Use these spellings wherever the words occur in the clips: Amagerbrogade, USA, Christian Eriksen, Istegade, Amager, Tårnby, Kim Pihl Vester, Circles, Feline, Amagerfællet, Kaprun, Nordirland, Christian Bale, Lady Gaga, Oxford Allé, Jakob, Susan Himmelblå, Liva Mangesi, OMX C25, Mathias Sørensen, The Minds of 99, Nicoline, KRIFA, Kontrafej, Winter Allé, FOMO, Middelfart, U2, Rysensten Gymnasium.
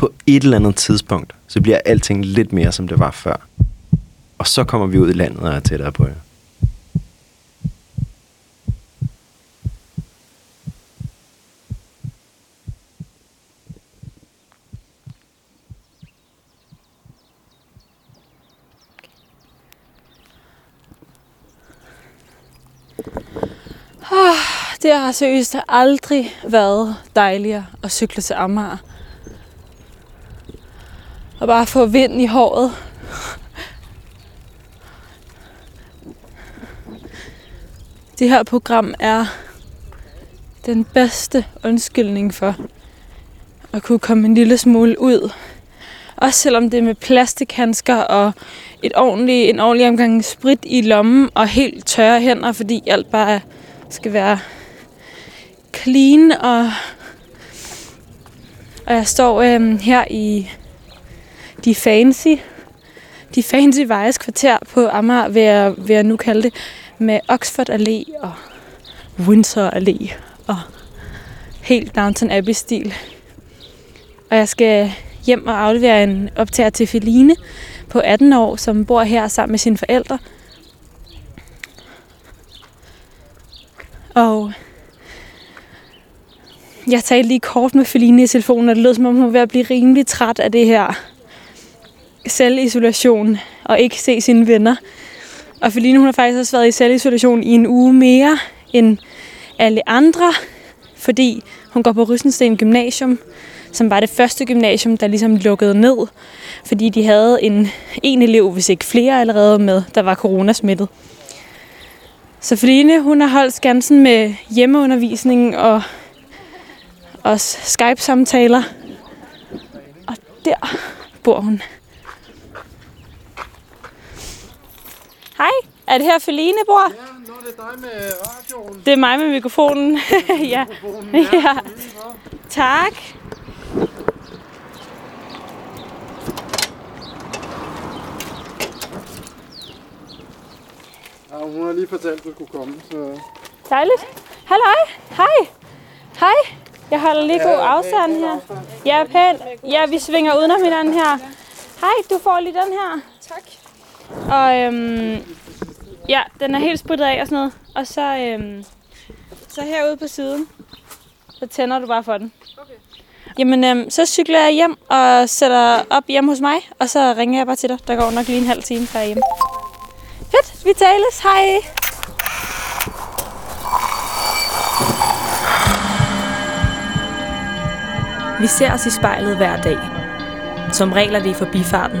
På et eller andet tidspunkt, så bliver alting lidt mere, som det var før. Og så kommer vi ud i landet og er tættere på jer. Det har seriøst aldrig været dejligere at cykle til Amager. Og bare få vind i håret. Det her program er den bedste undskyldning for at kunne komme en lille smule ud. Også selvom det er med plastikhandsker og en ordentlig omgang sprit i lommen og helt tørre hænder, fordi alt bare skal være clean. Og jeg står her i de fancy vejes kvarter på Amager, vil jeg nu kalde det, med Oxford Allé og Winter Allé og helt Downton Abbey-stil. Og jeg skal hjem og aflevere en optager til Feline på 18 år, som bor her sammen med sine forældre. Og jeg talte lige kort med Feline i telefonen, og det lød som om hun var ved at blive rimelig træt af det her selvisolation og ikke se sine venner. Og Feline, hun har faktisk også været i selvisolation i en uge mere end alle andre, fordi hun går på Rysensten Gymnasium, som var det første gymnasium, der ligesom lukkede ned, fordi de havde en elev, hvis ikke flere allerede med, der var coronasmittet. Så Feline, hun har holdt skansen med hjemmeundervisning og også Skype-samtaler. Og der bor hun. Hej, er det her Feline bor? Ja, nu er det dig med radioen. Det er mig med mikrofonen. Ja. Ja. Tak. Ja, hun har lige fortalt, at du skulle komme. Så. Dejligt. Halløj. Hej. Jeg holder lige god afstand her. Ja, pænt. Ja, vi svinger udenom hinanden her. Hej, du får lige den her. Tak. Og ja, den er helt sprittet af og sådan noget. Og så, så herude på siden, så tænder du bare for den. Okay. Jamen, så cykler jeg hjem og sætter op hjemme hos mig. Og så ringer jeg bare til dig. Der går nok lige en halv time fra hjemme. Fedt, vi tales. Hej. Vi ser os i spejlet hver dag. Som regel er det i forbifarten.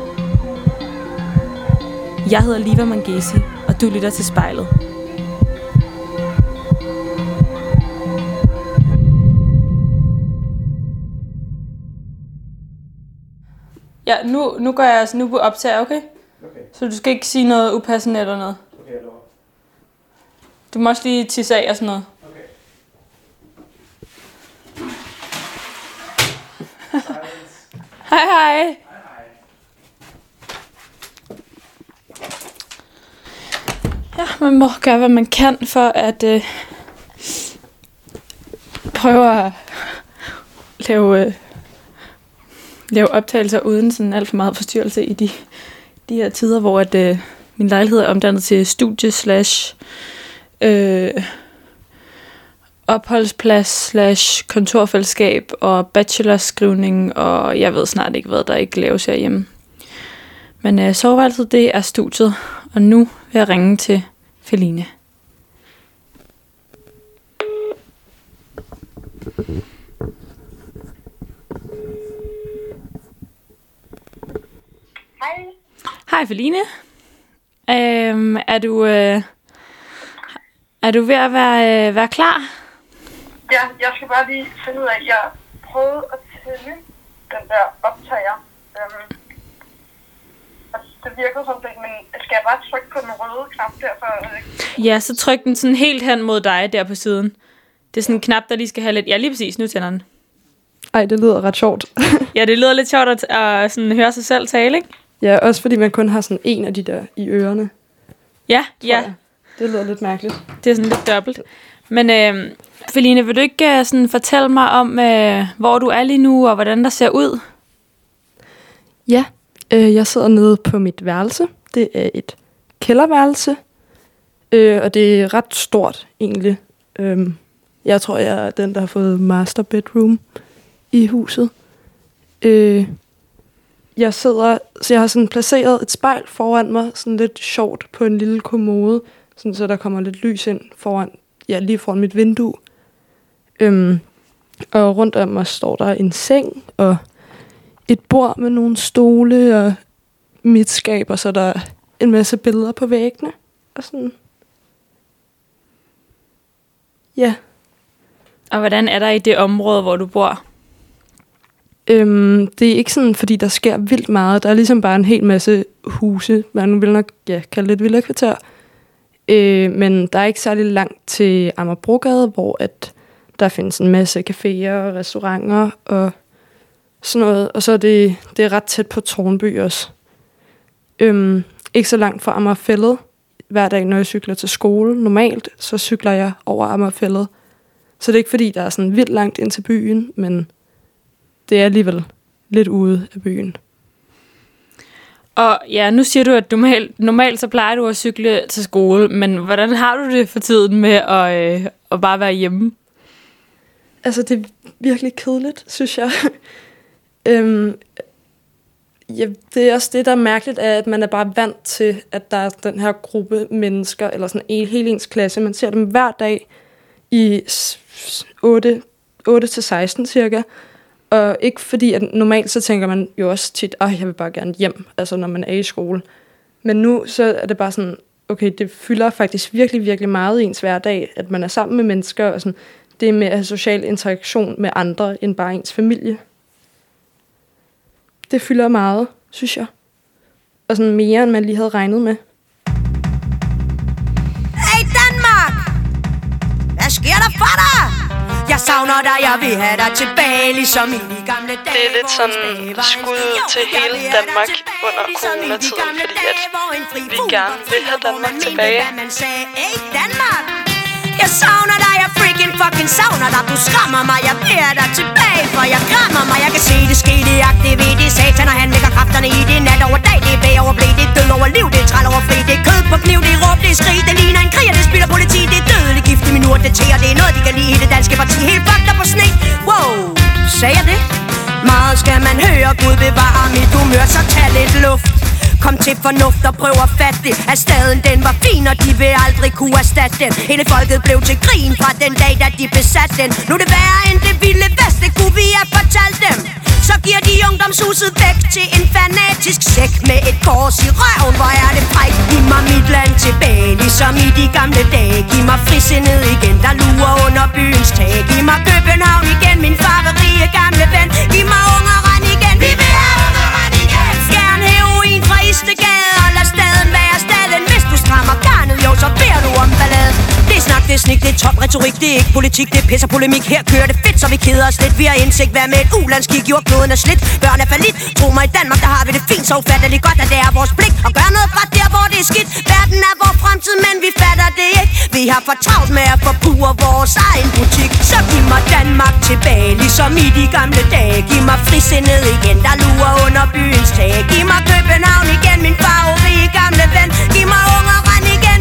Jeg hedder Liva Mangesi, og du lytter til Spejlet. Ja, nu går jeg altså nu på optager, okay? Så du skal ikke sige noget upassende eller noget. Okay, jeg lover. Du må også lige tisse af og sådan noget. Okay. Hej. Ja, man må gøre, hvad man kan for at prøve at lave optagelser uden sådan alt for meget forstyrrelse i de her tider, hvor at, min lejlighed er omdannet til studie/opholdsplads/kontorfællesskab og bachelorskrivning, og jeg ved snart ikke, hvad der ikke laves herhjemme. Men soveværelset, det er studiet, og nu vil jeg ringe til Feline. Hej. Hej Feline. Er du ved at være klar? Ja, jeg skal bare lige finde ud af, at jeg prøvede at tænde den der optager. Det virker sådan lidt, men skal jeg bare trykke på den røde knap der? Ja, så tryk den sådan helt hen mod dig der på siden. Det er sådan en knap, der lige skal have lidt... Ja, lige præcis, nu tænder den. Ej, det lyder ret sjovt. Ja, det lyder lidt sjovt at sådan høre sig selv tale, ikke? Ja, også fordi man kun har sådan en af de der i ørerne. Ja, ja. Jeg. Det lyder lidt mærkeligt. Det er sådan lidt dobbelt. Men Feline, vil du ikke sådan fortælle mig om, hvor du er lige nu, og hvordan der ser ud? Ja, jeg sidder nede på mit værelse. Det er et kælderværelse, og det er ret stort egentlig. Jeg tror, jeg er den, der har fået master bedroom i huset. Jeg har sådan placeret et spejl foran mig, sådan lidt sjovt på en lille kommode, sådan så der kommer lidt lys ind lige foran mit vindue. Og rundt om mig står der en seng og et bord med nogle stole og mit skab, og så er der en masse billeder på væggene og sådan. Ja. Og hvordan er der i det område, hvor du bor? Det er ikke sådan, fordi der sker vildt meget. Der er ligesom bare en hel masse huse. Man vil nok kalde det et villakvarter. Men der er ikke særlig langt til Amagerbrogade, hvor at der findes en masse caféer og restauranter og sådan noget. Og så er det er ret tæt på Tårnby også. Ikke så langt fra Amagerfællet. Hver dag, når jeg cykler til skole normalt, så cykler jeg over Amagerfællet. Så det er ikke, fordi der er sådan vildt langt ind til byen, men det er alligevel lidt ude af byen. Og ja, nu siger du, at normalt så plejer du at cykle til skole, men hvordan har du det for tiden med at bare være hjemme? Altså, det er virkelig kedeligt, synes jeg. Ja, det er også det, der er mærkeligt, at man er bare vant til, at der er den her gruppe mennesker, eller sådan en hel ens klasse. Man ser dem hver dag i 8-16 cirka. Og ikke fordi, at normalt så tænker man jo også tit, jeg vil bare gerne hjem, altså når man er i skole. Men nu så er det bare sådan, okay, det fylder faktisk virkelig, virkelig meget i ens hverdag, at man er sammen med mennesker, og sådan, det er med social interaktion med andre, end bare ens familie. Det fylder meget, synes jeg. Og sådan mere, end man lige havde regnet med. Hey Danmark! Hvad sker der for dig? Jeg savner dig, jeg vil have dig tilbage, ligesom i de gamle dage. Det er lidt sådan skud til hele Danmark under coronatiden, fordi at vi gerne vil have Danmark tilbage. Hey Danmark, jeg savner dig, jeg freaking fucking savner dig. Du skræmmer mig, jeg vil have dig tilbage, for jeg græmmer mig. Jeg kan se det ske, det aktivere det satan, og han lægger kræfterne i det nat over dag. Det er bag over blæ, det er død over liv, det er træl over fri. Det er kød på kniv, det er råb, det er skrig, det ligner en krig, og det spiller politi, det er dødelig gift i min ur, det tæer, det er noget, de kan lide i det danske parti. Helt fucked op på sne, wow, sagde jeg det? Meget skal man høre, Gud bevarer mit humør, så tag lidt luft. Kom til fornuft og prøv at fatte det, at staden den var fin, og de vil aldrig kunne erstatte den. Hele folket blev til grin fra den dag, da de besatte den. Nu er det værre end det vilde vest, det kunne vi have fortalt dem. Så giver de ungdomshuset væk til en fanatisk sæk med et kors i røven. Hvor er det frækt? Giv mig mit land tilbage, ligesom i de gamle dage. Giv mig frisindet igen, der lurer under byens tag. Giv mig København igen, min farverige gamle ven. Giv mig Ungeren igen, vi vil have Ungeren igen. Skærn heroin fra Istegade og lad staden være staden. Hvis du strammer garnet, jo så beder du om balladen. Det er snak, det er snik, det er topretorik, det er ikke politik, det er pis og polemik. Her kører det fedt, så vi keder os lidt. Vi har indsigt, hvad med et ulandskig, jordkloden er slidt. Børn er falit, tro mig, i Danmark, der har vi det fint. Så ufatteligt godt, at det er vores pligt og gøre noget fra der, hvor det er skidt. Verden er vores fremtid, men vi fatter det ikke. Vi har for travlt med at forpure vores egen butik. Så giv mig Danmark tilbage, ligesom i de gamle dage. Giv mig frisindet igen, der lurer under byens tag. Giv mig København igen, min farverige gamle ven. Giv mig Ungeren igen.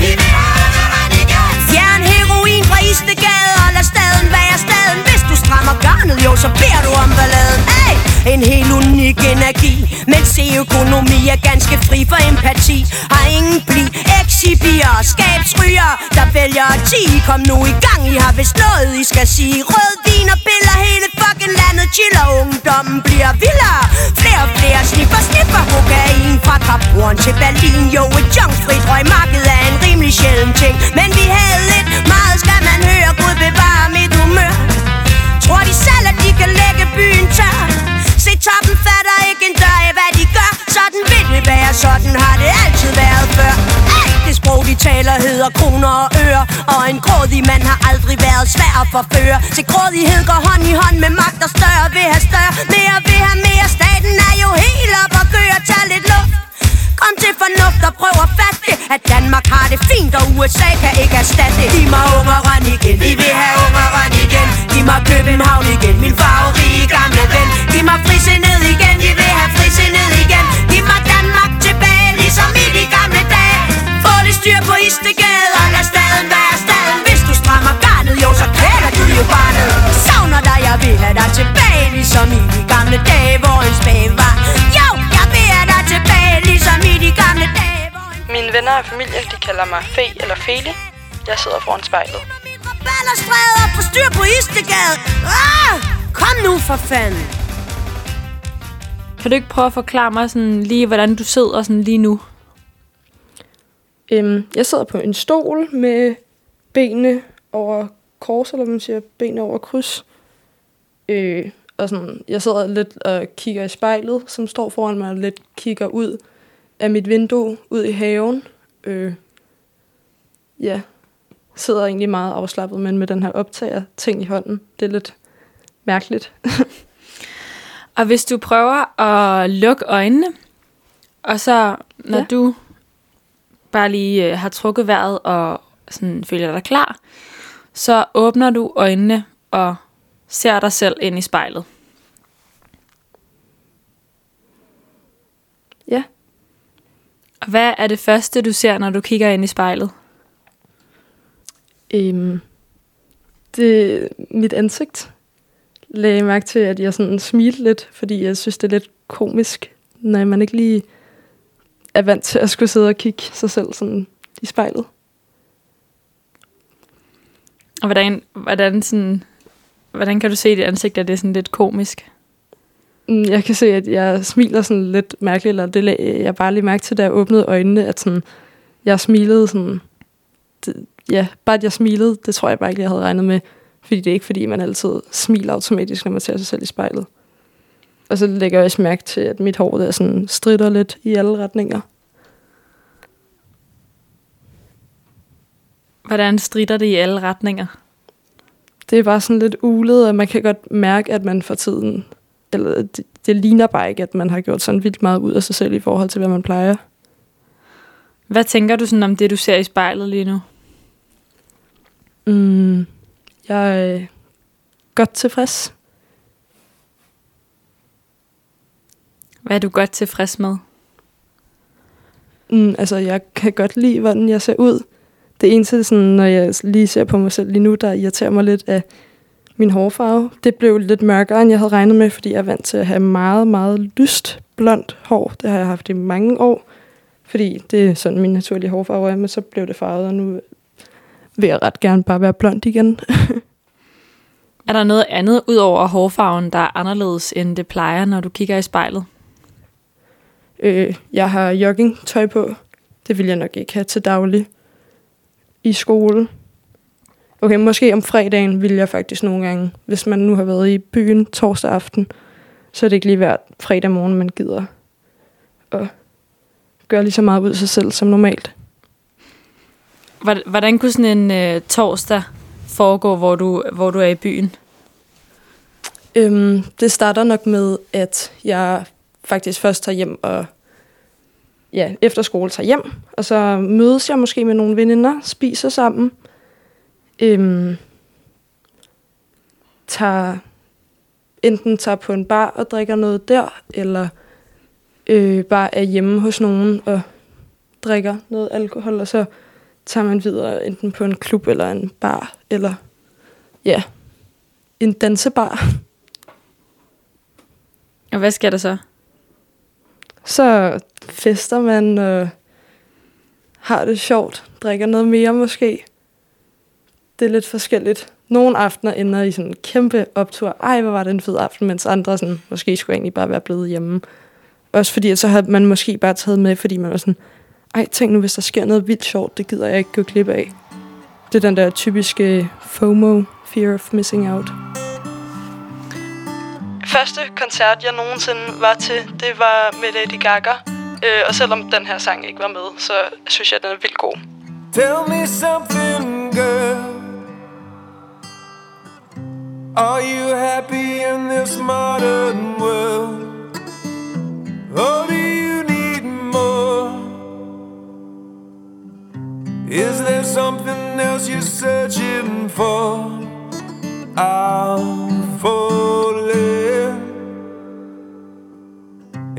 Fjern heroin fra Istegade og lad staden være staden. Hvis du strammer garnet, jo, så beder du om balladen. Hey! en helt unik energi. Mens økonomi er ganske fri for empati. Har ingen pli, exibier, skabsryger, der vælger 10. Kom nu i gang, I har vist noget, I skal sige. Rødvin og biller, hele fucking landet chiller. Ungdommen bliver vildere, flere og flere sniffer kokain. Fra Kaprun til Berlin, jo et junkfrit røgmarked er en rimelig sjælden ting. Men vi havde lidt meget, skal man høre, Gud bevare mit humør. Tror de selv, at de kan lægge byen tør. Se, toppen fatter ikke en dør af, hvad de gør. Sådan vil det være, sådan har det altid været før. Det sprog, de taler, hedder kroner og ører. Og en grådig mand har aldrig været svær at forføre. Se, grådighed går hånd i hånd med magt og større. Vil have større, mere vil have mere. Staten er jo helt op og kører, tag lidt luft. Kom til fornuft og prøv at fatte det, at Danmark har det fint, og USA kan ikke erstatte det. Giv mig Ungarn igen, vi vil have Ungarn igen. Giv mig København igen, min farverige gamle ven. Giv mig frisindet igen, vi vil have frisindet igen. Giv mig Danmark tilbage, ligesom i de gamle dage. Få lidt styr på Istegade, og lad staden være staden. Hvis du strammer garnet, jo så klæder du jo barnet. Savner dig, jeg vil have dig tilbage, ligesom i de gamle dage, hvor en spæn var. Jo, jeg vil have dig tilbage, ligesom i de gamle dage, hvor en... Mine venner og familie, de kalder mig Fe eller Feli. Jeg sidder foran spejlet. Ballerstræder på styr på Istegade. Ah, kom nu for fanden. Kan du ikke prøve at forklare mig sådan lige, hvordan du sidder sådan lige nu? Jeg sidder på en stol med benene over kors, eller man siger benene over kryds. Og sådan, jeg sidder lidt og kigger i spejlet, som står foran mig, og lidt kigger ud af mit vindue, ud i haven. Ja, sidder egentlig meget afslappet, men med den her optager-ting i hånden. Det er lidt mærkeligt. Og hvis du prøver at lukke øjnene, og så når du bare lige har trukket vejret og sådan føler dig klar, så åbner du øjnene og ser dig selv ind i spejlet. Ja. Og hvad er det første, du ser, når du kigger ind i spejlet? Det er mit ansigt. Lagde mærke til, at jeg sådan smilte lidt, fordi jeg synes, det er lidt komisk, når man ikke lige er vant til at skulle sidde og kigge sig selv sådan i spejlet. Og hvordan kan du se i dit ansigt, at det er sådan lidt komisk? Jeg kan se, at jeg smiler sådan lidt mærkeligt, eller det lagde jeg bare lige mærke til, da jeg åbnede øjnene, at sådan, jeg smilede sådan... Det, ja, bare at jeg smilede, det tror jeg bare ikke, jeg havde regnet med. Fordi det er ikke, fordi man altid smiler automatisk, når man ser sig selv i spejlet. Og så lægger jeg også mærke til, at mit hår der sådan stritter lidt i alle retninger. Hvordan stritter det i alle retninger? Det er bare sådan lidt ulet, og man kan godt mærke, at man for tiden... Eller det ligner bare ikke, at man har gjort sådan vildt meget ud af sig selv i forhold til, hvad man plejer. Hvad tænker du sådan om det, du ser i spejlet lige nu? Jeg er godt tilfreds. Hvad er du godt tilfreds med? Jeg kan godt lide, hvordan jeg ser ud. Det eneste, sådan, når jeg lige ser på mig selv lige nu, der irriterer mig lidt af min hårfarve. Det blev lidt mørkere, end jeg havde regnet med, fordi jeg er vant til at have meget, meget lyst blondt hår. Det har jeg haft i mange år, fordi det er sådan min naturlige hårfarve er, men så blev det farvet, og nu vil jeg ret gerne bare være blond igen. Er der noget andet ud over hårfarven, der er anderledes, end det plejer, når du kigger i spejlet? Jeg har joggingtøj på. Det vil jeg nok ikke have til daglig. I skole. Okay, måske om fredagen vil jeg faktisk nogle gange. Hvis man nu har været i byen torsdag aften, så er det ikke lige hver fredag morgen, man gider at gøre lige så meget ud af sig selv som normalt. Hvordan kunne sådan en torsdag foregå, hvor du er i byen? Det starter nok med, at jeg faktisk først tager hjem og efter skole tager hjem. Og så mødes jeg måske med nogle veninder, spiser sammen. Enten tager på en bar og drikker noget der, eller bare er hjemme hos nogen og drikker noget alkohol, og så tager man videre enten på en klub eller en bar, eller en dansebar. Og hvad sker der så? Så fester man, har det sjovt, drikker noget mere måske. Det er lidt forskelligt. Nogle aftener ender i sådan en kæmpe optur. Ej, hvor var det en fed aften, mens andre sådan, måske skulle egentlig bare være blevet hjemme. Også fordi, at så havde man måske bare taget med, fordi man var sådan, ej, tænk nu, hvis der sker noget vildt sjovt, det gider jeg ikke gå glip af. Det er den der typiske FOMO, fear of missing out. Første koncert, jeg nogensinde var til, det var med Lady Gaga. Og selvom den her sang ikke var med, så synes jeg, den er vildt god. Tell me something, girl. Are you happy in this modern world? Or do you need more? Is there something else you're searching for? I'll fall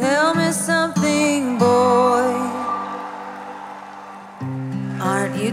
Tell me something, boy. Aren't you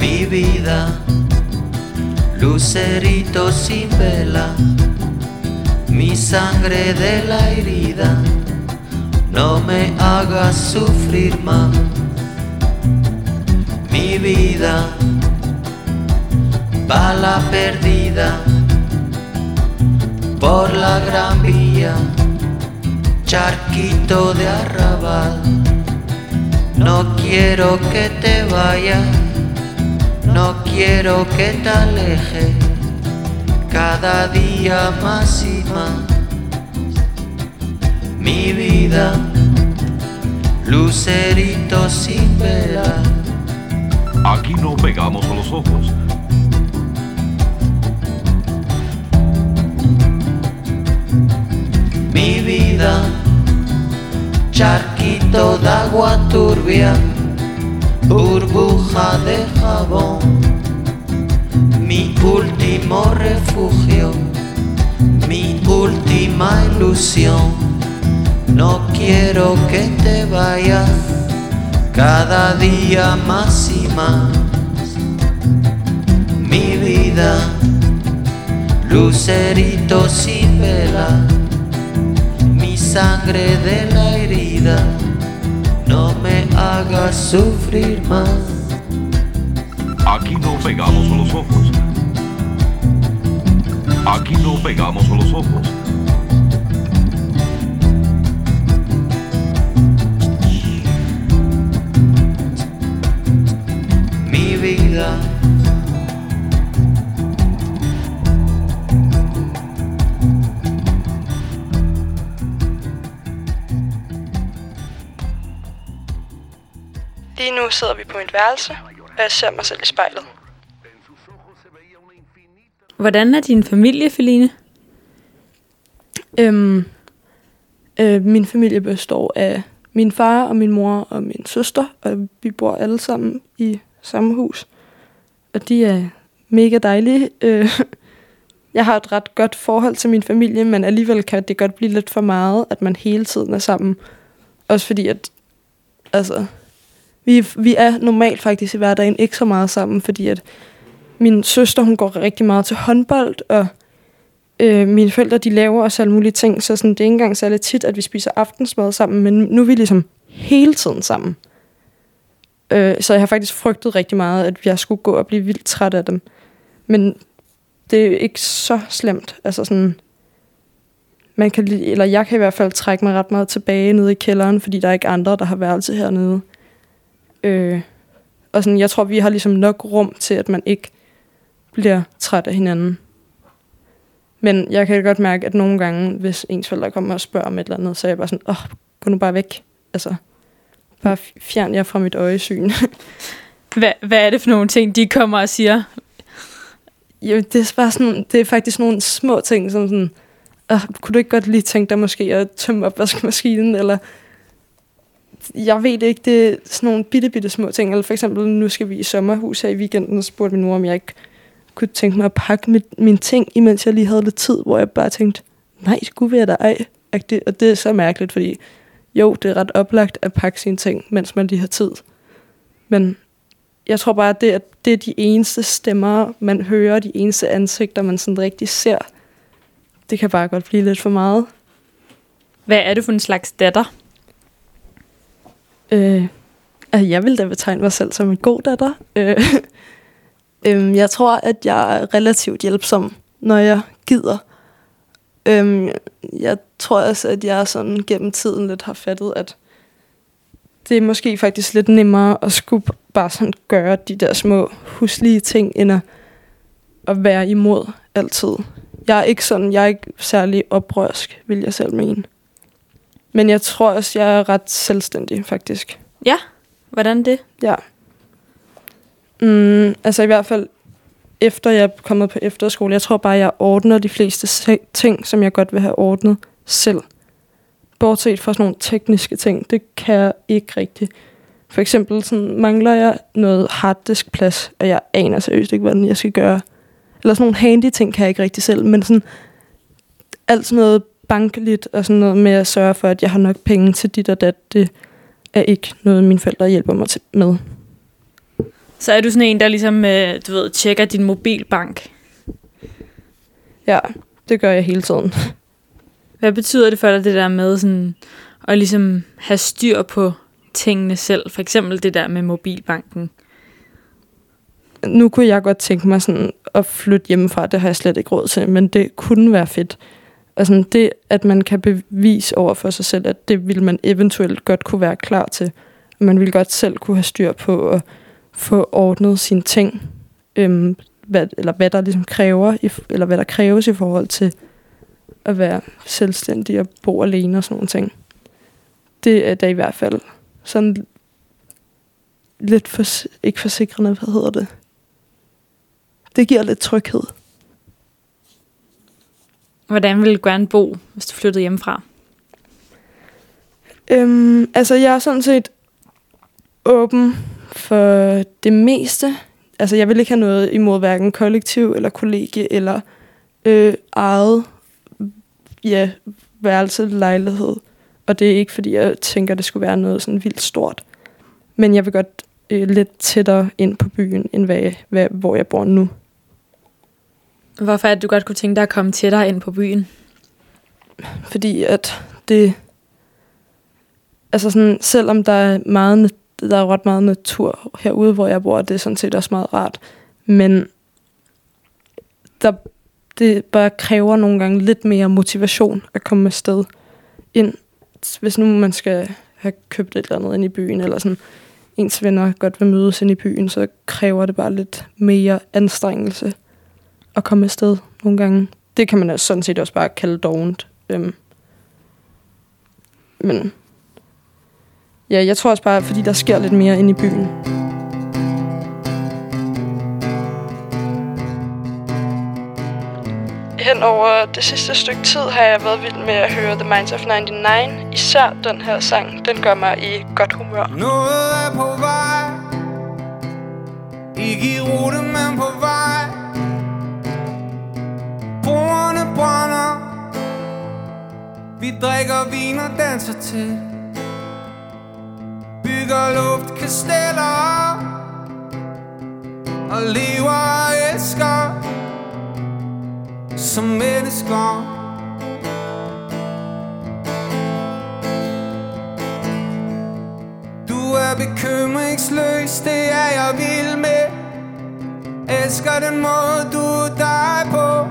Mi vida, lucerito sin vela, mi sangre de la herida. No me hagas sufrir más, mi vida, bala perdida por la Gran Vía, charquito de arrabal. No quiero que te vayas, no quiero que te alejes, cada día más y más. Mi vida, lucerito sin vela. Aquí no pegamos los ojos. Mi vida, charquito de agua turbia, burbuja de jabón. Mi último refugio, mi última ilusión. No quiero que te vayas, cada día más y más. Mi vida, lucerito sin vela, mi sangre de la herida, no me hagas sufrir más. Aquí no pegamos los ojos. Aquí no pegamos los ojos. Mi vida. Lige nu sidder vi på mit værelse, og jeg ser mig selv i spejlet. Hvordan er din familie, Feline? Min familie består af min far og min mor og min søster, og vi bor alle sammen i samme hus. Og de er mega dejlige. Jeg har et ret godt forhold til min familie, men alligevel kan det godt blive lidt for meget, at man hele tiden er sammen. Også fordi, at altså, vi er normalt faktisk i hverdagen ikke så meget sammen, fordi at min søster, hun går rigtig meget til håndbold, og mine forældre, de laver også alle mulige ting, så sådan, det er ikke engang særlig tit, at vi spiser aftensmad sammen, men nu er vi ligesom hele tiden sammen. Så jeg har faktisk frygtet rigtig meget, at jeg skulle gå og blive vildt træt af dem. Men det er ikke så slemt. Altså sådan, man kan, eller jeg kan i hvert fald trække mig ret meget tilbage nede i kælderen, fordi der er ikke andre, der har værelse hernede. Og sådan, jeg tror, vi har ligesom nok rum til, at man ikke bliver træt af hinanden. Men jeg kan godt mærke, at nogle gange, hvis ens forældre kommer og spørger om et eller andet, så er jeg bare sådan, gå nu bare væk. Altså, bare fjern jer fra mit øjesyn. Hvad er det for nogle ting, de kommer og siger? Jo, det er faktisk nogle små ting, som sådan, kunne du ikke godt lige tænke dig måske at tømme opvaskemaskinen, eller jeg ved ikke, det er sådan nogle bitte små ting. Eller for eksempel, nu skal vi i sommerhus her i weekenden, og spurgte min mor, om jeg ikke kunne tænke mig at pakke mine ting, imens jeg lige havde lidt tid, hvor jeg bare tænkte, nej, skulle være der ej. Og det er så mærkeligt, fordi jo, det er ret oplagt at pakke sine ting, mens man lige har tid. Men jeg tror bare, at det er de eneste stemmer, man hører, de eneste ansigter, man sådan rigtig ser. Det kan bare godt blive lidt for meget. Hvad er det for en slags datter? Jeg vil da betegne mig selv som en god datter. Jeg tror, at jeg er relativt hjælpsom, når jeg gider. Jeg tror også, at jeg sådan gennem tiden lidt har fattet, at det er måske faktisk lidt nemmere at skulle bare sådan gøre de der små huslige ting, end at være imod altid. Jeg er ikke særlig oprørsk, vil jeg selv mene. Men jeg tror også, jeg er ret selvstændig, faktisk. Ja? Hvordan det? Ja. Altså i hvert fald, efter jeg er kommet på efterskole, jeg tror bare, jeg ordner de fleste ting, som jeg godt vil have ordnet selv. Bortset fra sådan nogle tekniske ting, det kan jeg ikke rigtigt. For eksempel sådan, mangler jeg noget harddiskplads, og jeg aner seriøst ikke, hvordan jeg skal gøre. Eller sådan nogle handy ting kan jeg ikke rigtig selv, men sådan alt sådan noget bankeligt og sådan noget med at sørge for, at jeg har nok penge til dit og dat, det er ikke noget, mine forældre hjælper mig med. Så er du sådan en, der ligesom, du ved, tjekker din mobilbank? Ja, det gør jeg hele tiden. Hvad betyder det for dig, det der med sådan, at ligesom have styr på tingene selv? For eksempel det der med mobilbanken. Nu kunne jeg godt tænke mig sådan at flytte hjemmefra, det har jeg slet ikke råd til, men det kunne være fedt. Altså det, at man kan bevise over for sig selv, at det ville man eventuelt godt kunne være klar til. Og man ville godt selv kunne have styr på at få ordnet sine ting. Hvad der kræves i forhold til at være selvstændig og bo alene og sådan nogle ting. Det er da i hvert fald sådan lidt ikke forsikrende, hvad hedder det? Det giver lidt tryghed. Hvordan ville du gerne bo, hvis du flyttede hjemmefra? Altså, jeg er sådan set åben for det meste. Altså, jeg vil ikke have noget imod hverken kollektiv eller kollegie eller eget værelse, lejlighed. Og det er ikke, fordi jeg tænker, det skulle være noget sådan vildt stort. Men jeg vil godt lidt tættere ind på byen, end hvor jeg bor nu. Hvorfor er det, du godt kunne tænke dig at komme tættere ind på byen? Fordi at det... Altså sådan, selvom der er ret meget natur herude, hvor jeg bor, det er sådan set også meget rart. Men det bare kræver nogle gange lidt mere motivation at komme afsted ind. Hvis nu man skal have købt et eller andet ind i byen, eller sådan ens venner godt vil mødes ind i byen, så kræver det bare lidt mere anstrengelse at komme afsted nogle gange. Det kan man sådan set også bare kalde dovent. Men ja, jeg tror også bare, fordi der sker lidt mere ind i byen. Hen over det sidste stykke tid har jeg været vild med at høre The Minds of 99. Især den her sang, den gør mig i godt humør. Noget er på vej. Ikke i rute, men på vej. Brugerne brænder. Vi drikker vin og danser til. Bygger luftkasteller. Og lever og elsker. Som mennesker. Du er bekymringsløs, det er jeg vild med. Elsker den måde du er dig på.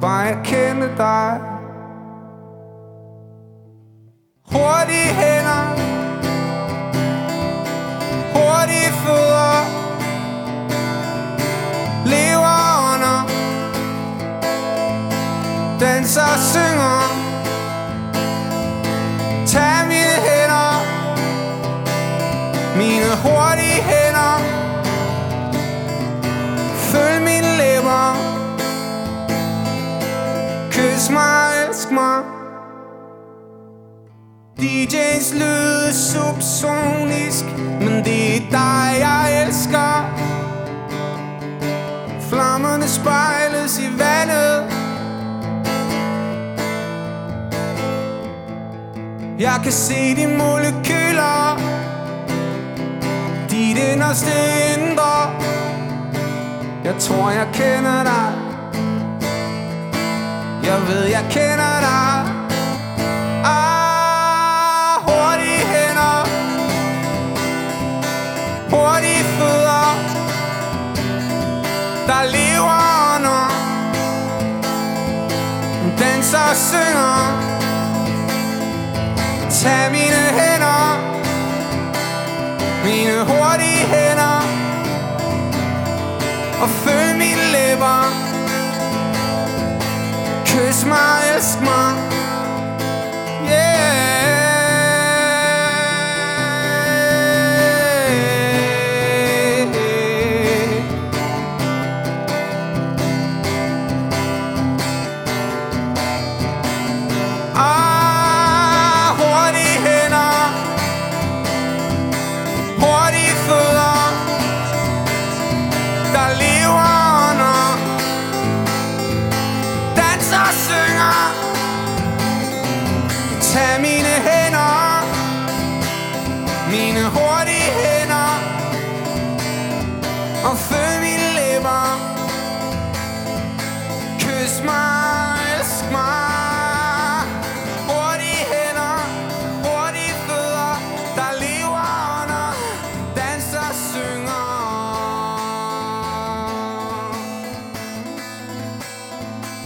Bare jeg kender dig. Hurtige hænder. Hurtige fødder. Lever under. Danser og synger. Tag mine hænder. Mine hurtige hænder. Følg mine læber. Kys mig, elsk mig. DJ's lyd er subsonisk, men det er dig jeg elsker. Flammerne spejles i vandet. Jeg kan se de molekyler. Dit inderste indre. Jeg tror jeg kender dig. Jeg ved jeg kender dig. Ah, hurtige hænder. Hurtige fødder. Der lever under. Danser og synger. Tag mine hænder. Mine hurtige hænder. Og følg mine læber. Kys mig, elsk mig.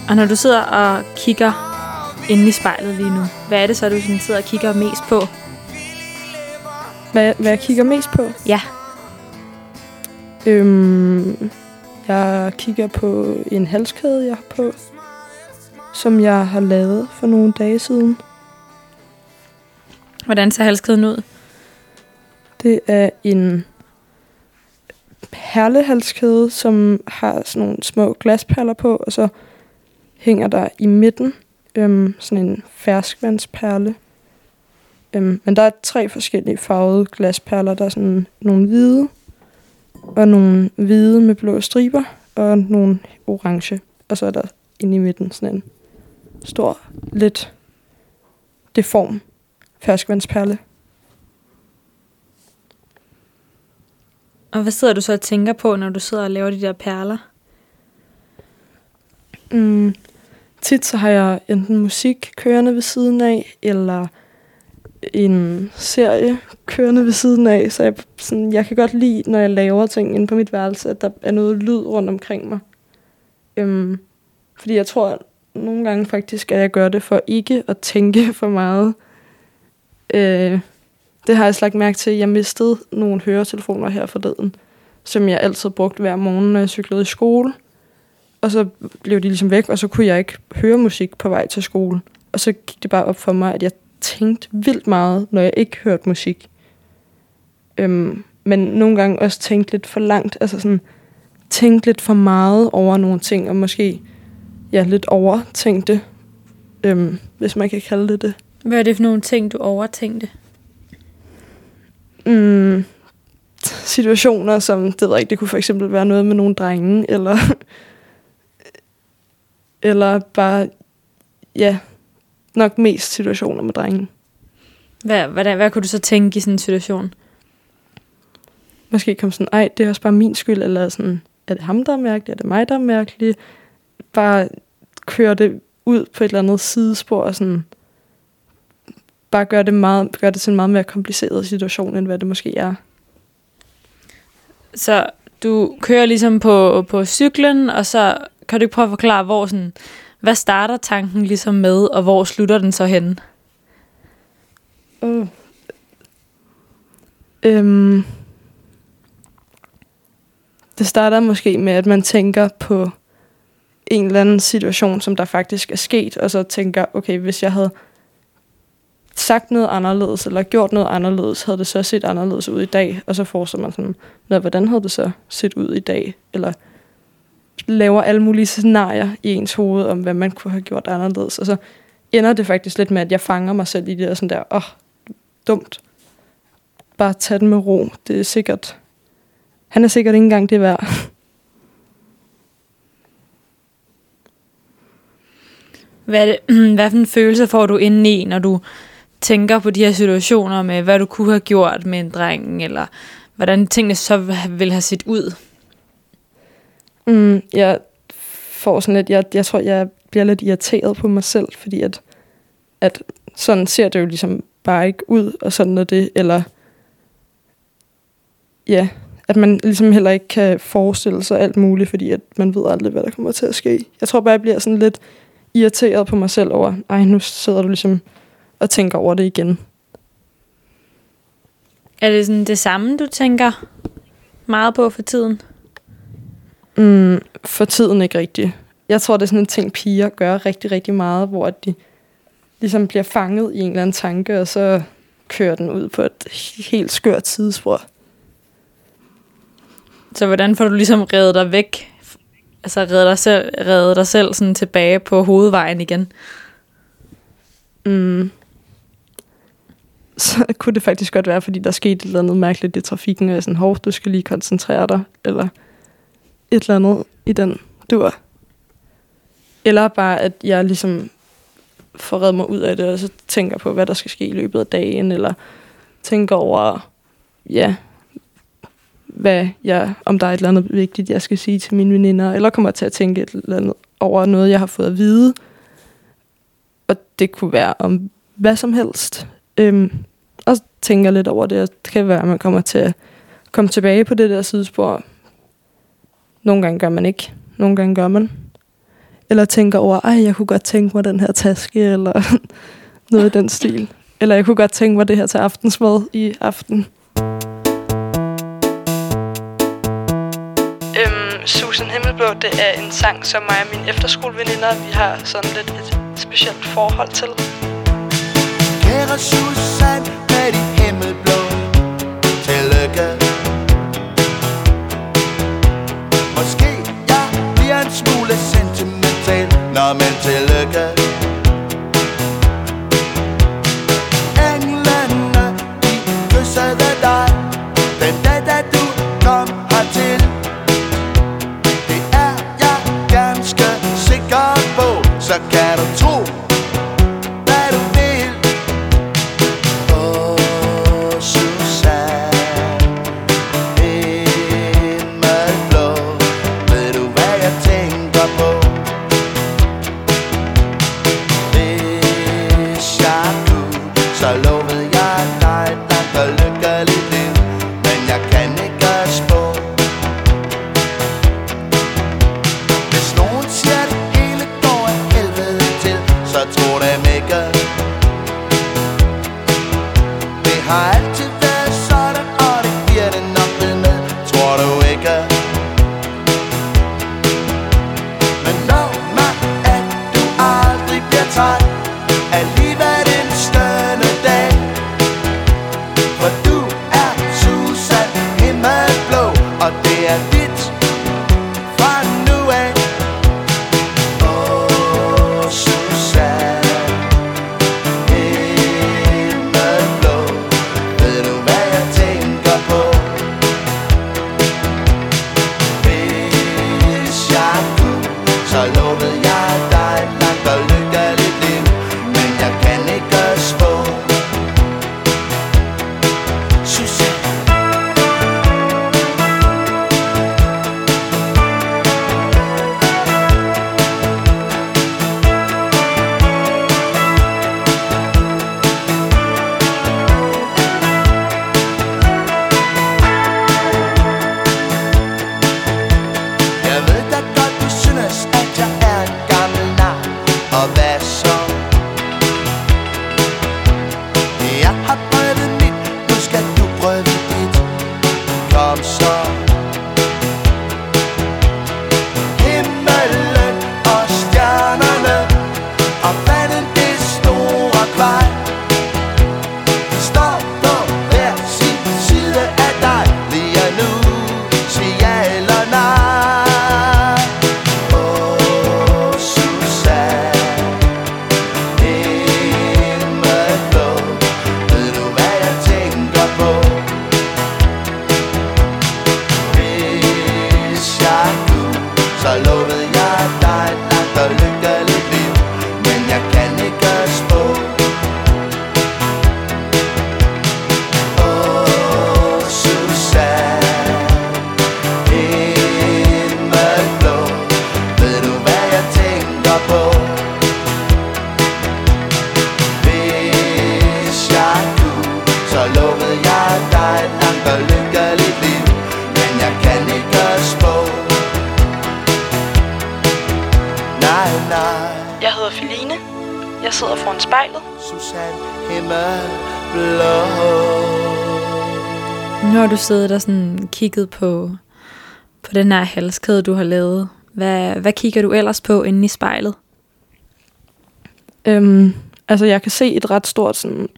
Og når du sidder og kigger inde i spejlet lige nu, hvad er det så, du sådan sidder og kigger mest på? Hvad jeg kigger mest på? Ja. Jeg kigger på en halskæde, jeg har på, som jeg har lavet for nogle dage siden. Hvordan ser halskæden ud? Det er en perlehalskæde, som har sådan nogle små glasperler på, og så hænger der i midten sådan en ferskvandsperle. Men der er 3 forskellige farvede glasperler. Der er sådan nogle hvide, og nogle hvide med blå striber, og nogle orange. Og så er der inde i midten sådan en stor, lidt deform ferskvandsperle. Og hvad sidder du så og tænker på, når du sidder og laver de der perler? Tit så har jeg enten musik kørende ved siden af, eller en serie kørende ved siden af, så jeg kan godt lide, når jeg laver ting inde på mit værelse, at der er noget lyd rundt omkring mig. Fordi jeg tror nogle gange faktisk, at jeg gør det for ikke at tænke for meget. Det har jeg slagt mærke til. Jeg mistede nogle høretelefoner her forleden, som jeg altid brugte hver morgen, når jeg cyklede i skole. Og så blev de ligesom væk, og så kunne jeg ikke høre musik på vej til skole. Og så gik det bare op for mig, at jeg tænkte vildt meget, når jeg ikke hørte musik. Men nogle gange også tænkte lidt for langt, altså sådan tænkte lidt for meget over nogle ting, og måske lidt overtænkte, hvis man kan kalde det det. Hvad er det for nogle ting, du overtænkte? Situationer, som det ved ikke, det kunne for eksempel være noget med nogle drenge, eller bare, nok mest situationer med drenge. Hvad kunne du så tænke i sådan en situation? Måske kom sådan, ej, det er også bare min skyld, eller sådan, er det ham, der er mærkelig, er det mig, der er mærkelig? Bare køre det ud på et eller andet sidespor, og sådan, bare gør det til en meget mere kompliceret situation, end hvad det måske er. Så du kører ligesom på cyklen, og så kan du ikke prøve at forklare, hvor sådan, hvad starter tanken ligesom med, og hvor slutter den så henne? Det starter måske med, at man tænker på en eller anden situation, som der faktisk er sket, og så tænker, okay, hvis jeg havde sagt noget anderledes, eller gjort noget anderledes, havde det så set anderledes ud i dag, og så forestiller man sådan, hvordan havde det så set ud i dag, eller laver alle mulige scenarier i ens hoved, om hvad man kunne have gjort anderledes, og så ender det faktisk lidt med, at jeg fanger mig selv i det der sådan der, dumt, bare tag den med ro, det er sikkert, han er sikkert ikke engang det værd. Hvad for en følelse får du indeni, når du tænker på de her situationer med, hvad du kunne have gjort med en dreng, eller hvordan tingene så ville have set ud? Jeg får sådan lidt, jeg tror, jeg bliver lidt irriteret på mig selv, fordi at sådan ser det jo ligesom bare ikke ud, og sådan noget det, eller at man ligesom heller ikke kan forestille sig alt muligt, fordi at man ved aldrig, hvad der kommer til at ske. Jeg tror bare, jeg bliver sådan lidt irriteret på mig selv over, nu sidder du ligesom og tænker over det igen. Er det sådan det samme, du tænker meget på for tiden? For tiden ikke rigtigt. Jeg tror, det er sådan en ting, piger gør rigtig, rigtig meget, hvor de ligesom bliver fanget i en eller anden tanke, og så kører den ud på et helt skørt sidespor. Så hvordan får du ligesom reddet dig væk? Altså redde dig selv sådan tilbage på hovedvejen igen? Så kunne det faktisk godt være, fordi der skete et eller andet mærkeligt i trafikken, og jeg er sådan, du skal lige koncentrere dig, eller et eller andet i den dur. Eller bare, at jeg ligesom får reddet mig ud af det, og så tænker på, hvad der skal ske i løbet af dagen, eller tænker over, om der er et eller andet vigtigt, jeg skal sige til mine veninder, eller kommer til at tænke et eller andet over noget, jeg har fået at vide. Og det kunne være om hvad som helst. Og tænker lidt over det, og det kan være, at man kommer til at komme tilbage på det der sidespor. Nogle gange gør man ikke, nogle gange gør man. Eller tænker over, jeg kunne godt tænke mig den her taske, eller noget i den stil. Eller jeg kunne godt tænke mig det her til aftensmad i aften. Susan Himmelblå, det er en sang, som mig og mine efterskoleveninder, vi har sådan lidt et specielt forhold til. Kære Susan med dit himmelblå, tillykke. Måske jeg bliver en smule sentimental, når man tillykke. Englene, de kyssede dig, den dag da du kom hertil. Så kan du tro, hvad du vil. og lykkeligt liv, men jeg kan ikke spå. Hvis nogen siger, at det hele går af helvede til, så tro dem ikke. Det har altid været sådan, og det bliver det nok ved med, tror du ikke? Men når man er, du aldrig bliver træt, sidder der sådan kigget på den her halskæde, du har lavet. Hvad kigger du ellers på inde i spejlet? Altså jeg kan se et ret stort sådan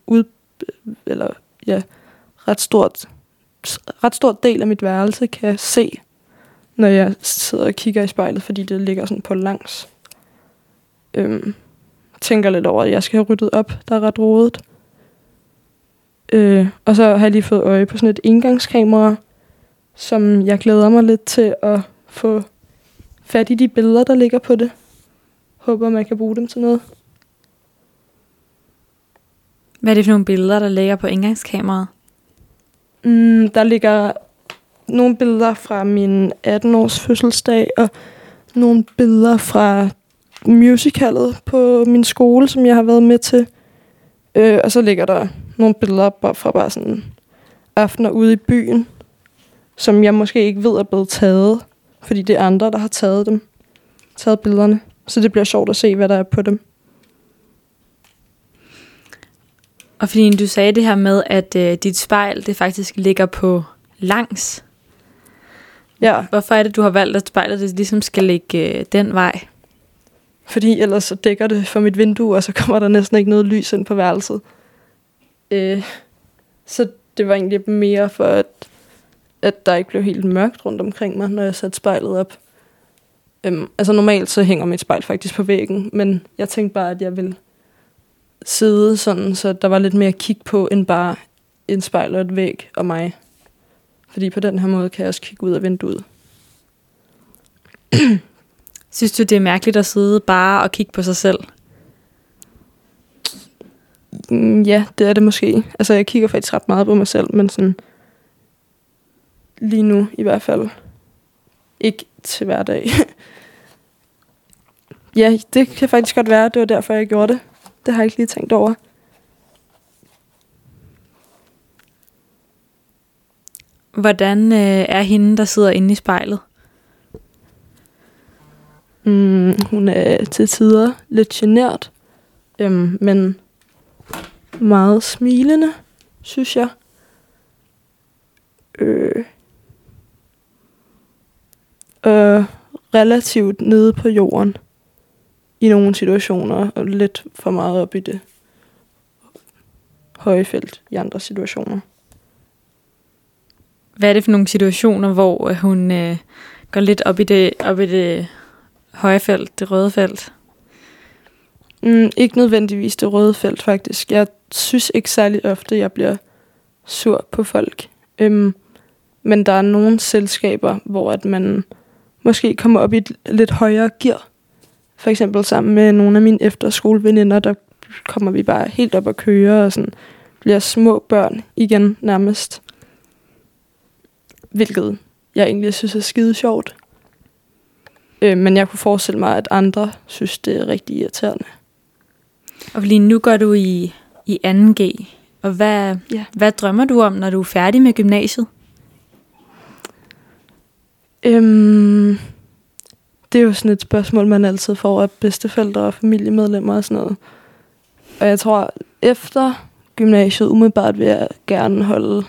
ret stort del af mit værelse kan jeg se, når jeg sidder og kigger i spejlet, fordi det ligger sådan på langs. Tænker lidt over, at jeg skal have ryddet op, der er ret rodet. Og så har jeg lige fået øje på sådan et engangskamera, som jeg glæder mig lidt til at få fat i de billeder, der ligger på det. Håber, man kan bruge dem til noget. Hvad er det for nogle billeder, der ligger på engangskameraet? Der ligger nogle billeder fra min 18-års fødselsdag, og nogle billeder fra musicalet på min skole, som jeg har været med til. Og så ligger der nogle billeder fra bare sådan aftener ude i byen, som jeg måske ikke ved er blevet taget, fordi det er andre, der har taget dem. Taget billederne. Så det bliver sjovt at se, hvad der er på dem. Og fordi du sagde det her med, at dit spejl, det faktisk ligger på langs. Ja. Hvorfor er det, du har valgt, at spejlet det ligesom skal ligge den vej? Fordi ellers så dækker det for mit vindue, og så kommer der næsten ikke noget lys ind på værelset. Så det var egentlig mere for, at der ikke blev helt mørkt rundt omkring mig, når jeg satte spejlet op. Altså normalt så hænger mit spejl faktisk på væggen, men jeg tænkte bare, at jeg ville sidde sådan, så der var lidt mere kig på, end bare en spejl og et væg og mig. Fordi på den her måde kan jeg også kigge ud af vinduet. Synes du, det er mærkeligt at sidde bare og kigge på sig selv? Ja, det er det måske. Altså, jeg kigger faktisk ret meget på mig selv, men sådan lige nu i hvert fald. Ikke til hver dag. Ja, det kan faktisk godt være. Det var derfor, jeg gjorde det. Det har jeg ikke lige tænkt over. Hvordan er hende, der sidder inde i spejlet? Hun er til tider lidt genert, men meget smilende, synes jeg. Relativt nede på jorden i nogle situationer, og lidt for meget op i det høje felt i andre situationer. Hvad er det for nogle situationer, hvor hun går lidt op i det høje felt, det røde felt? Ikke nødvendigvis det røde felt, faktisk. Jeg synes ikke særlig ofte, jeg bliver sur på folk. Men der er nogle selskaber, hvor at man måske kommer op i et lidt højere gear. For eksempel sammen med nogle af mine efterskoleveninder, der kommer vi bare helt op at køre og sådan bliver små børn igen nærmest. Hvilket jeg egentlig synes er skide sjovt. Men jeg kunne forestille mig, at andre synes, det er rigtig irriterende. Og lige nu går du i 2.g. Og hvad drømmer du om, når du er færdig med gymnasiet? Det er jo sådan et spørgsmål, man altid får af bedsteforældre og familiemedlemmer og sådan noget. Og jeg tror, efter gymnasiet umiddelbart vil jeg gerne holde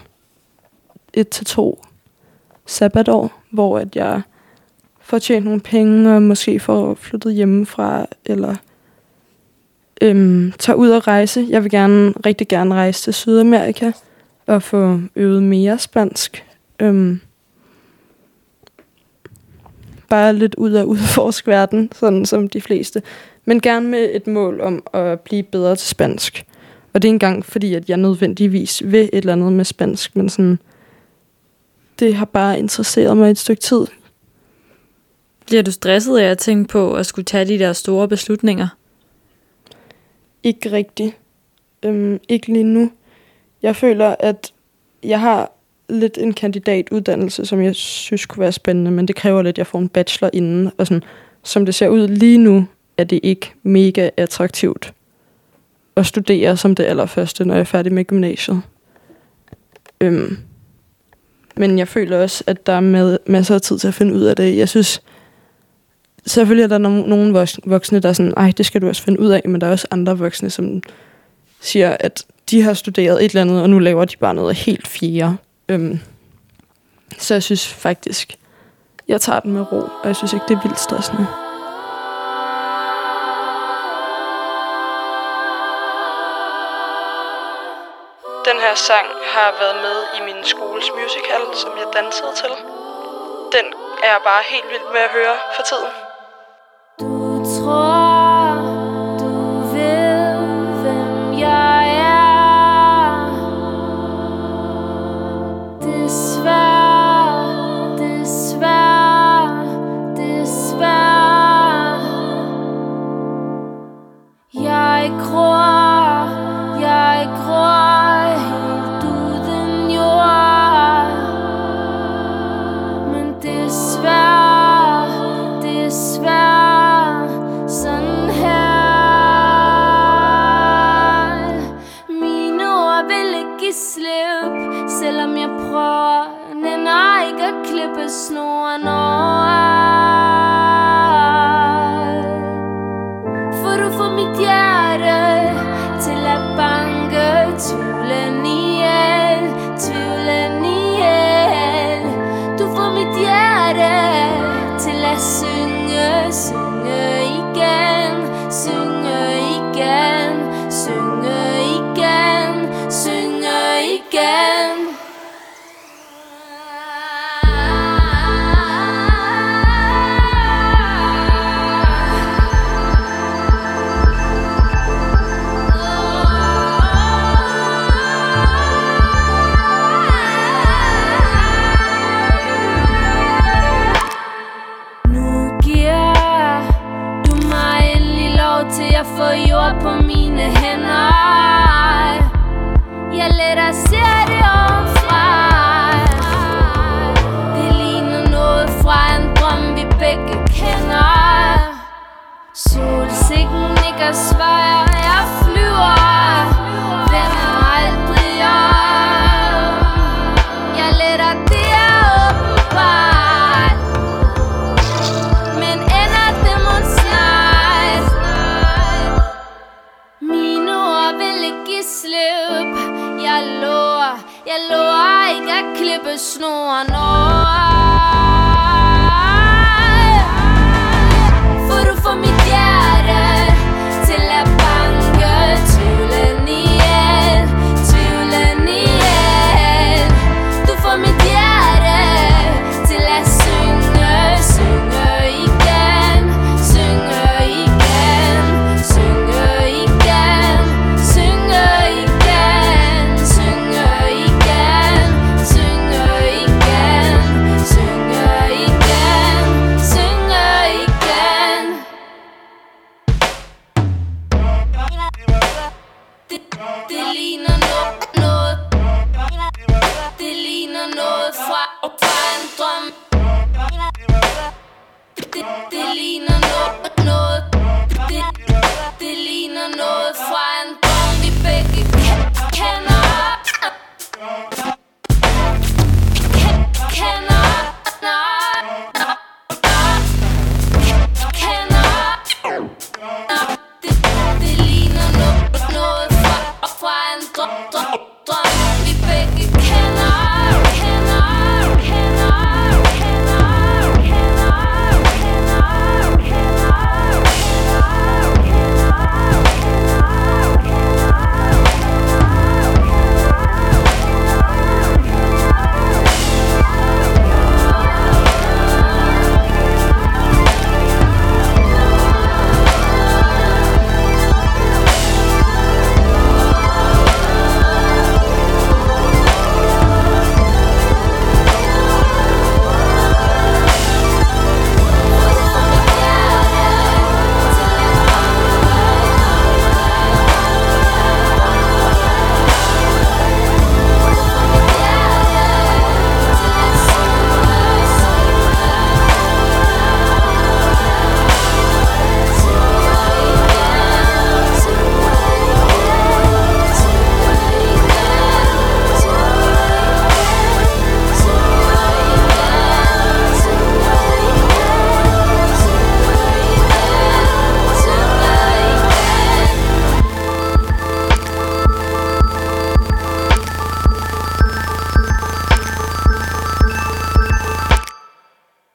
1 til 2 sabbatår, hvor at jeg får tjent nogle penge og måske får flyttet hjemmefra, eller tager ud og rejse. Jeg vil rigtig gerne rejse til Sydamerika og få øvet mere spansk. Bare lidt ud og udforske verden, sådan som de fleste. Men gerne med et mål om at blive bedre til spansk. Og det er engang fordi, at jeg nødvendigvis vil et eller andet med spansk, men sådan, det har bare interesseret mig et stykke tid. Bliver du stresset af at tænke på at skulle tage de der store beslutninger? Ikke rigtigt. Ikke lige nu. Jeg føler, at jeg har lidt en kandidatuddannelse, som jeg synes kunne være spændende, men det kræver lidt, at jeg får en bachelor inden. Og sådan, som det ser ud lige nu, er det ikke mega attraktivt at studere som det allerførste, når jeg er færdig med gymnasiet. Men jeg føler også, at der er masser af tid til at finde ud af det. Jeg synes, selvfølgelig er der nogle voksne, der er sådan, ej, det skal du også finde ud af, men der er også andre voksne, som siger, at de har studeret et eller andet, og nu laver de bare noget helt fjerde. Så jeg synes faktisk, jeg tager den med ro, og jeg synes ikke, det er vildt stressende. Den her sang har været med i min skoles musical, som jeg dansede til. Den er jeg bare helt vild med at høre for tiden. Du tror, du ved, hvem jeg er. Desværre. Jeg gror. På mine hænder. Jeg lader dig se det om. Jeg lover ikke at klippe snoren over. For du får mit hjerte til at banke tvivlen ihjel, tvivlen ihjel. Du får mit hjerte til at synge, synge igen, synge igen, synge igen, synge igen, synge igen, synge igen, synge igen, synge igen. Det ligner noget. Det ligner noget fra en drøm. Det ligner noget. Det ligner noget fra en drøm. Vi begge kender. Kender. Kender. Det ligner noget fra en drøm. Vi begge kender. Kender. Kender. Kender.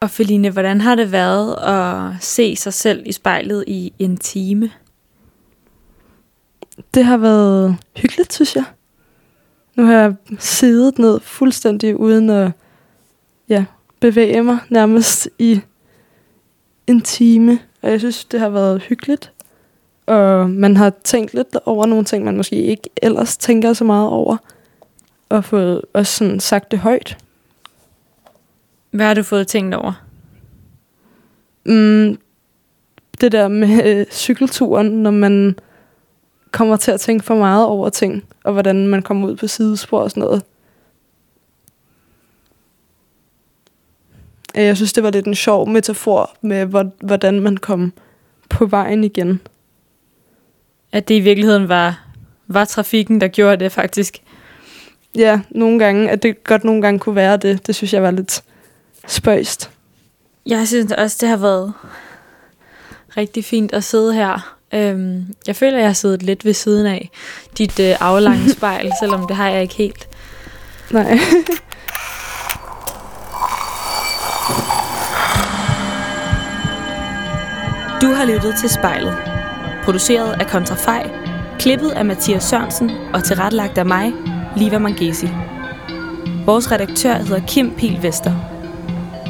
Og Feline, hvordan har det været at se sig selv i spejlet i en time? Det har været hyggeligt, synes jeg. Nu har jeg siddet ned fuldstændig uden at bevæge mig nærmest i en time. Og jeg synes, det har været hyggeligt. Og man har tænkt lidt over nogle ting, man måske ikke ellers tænker så meget over. Og fået også sådan sagt det højt. Hvad har du fået tænkt over? Det der med cykelturen, når man kommer til at tænke for meget over ting, og hvordan man kommer ud på sidespor og sådan noget. Jeg synes, det var lidt en sjov metafor med, hvordan man kom på vejen igen. At det i virkeligheden var trafikken, der gjorde det faktisk? Ja, nogle gange. At det godt nogle gange kunne være det. Det synes jeg var lidt spøjst. Jeg synes også, det har været rigtig fint at sidde her. Jeg føler, jeg har siddet lidt ved siden af dit aflange spejl, selvom det har jeg ikke helt. Nej. Du har lyttet til Spejlet. Produceret af Kontrafej, klippet af Mathias Sørensen og tilrettelagt af mig, Liva Mangesi. Vores redaktør hedder Kim Pihl Vester.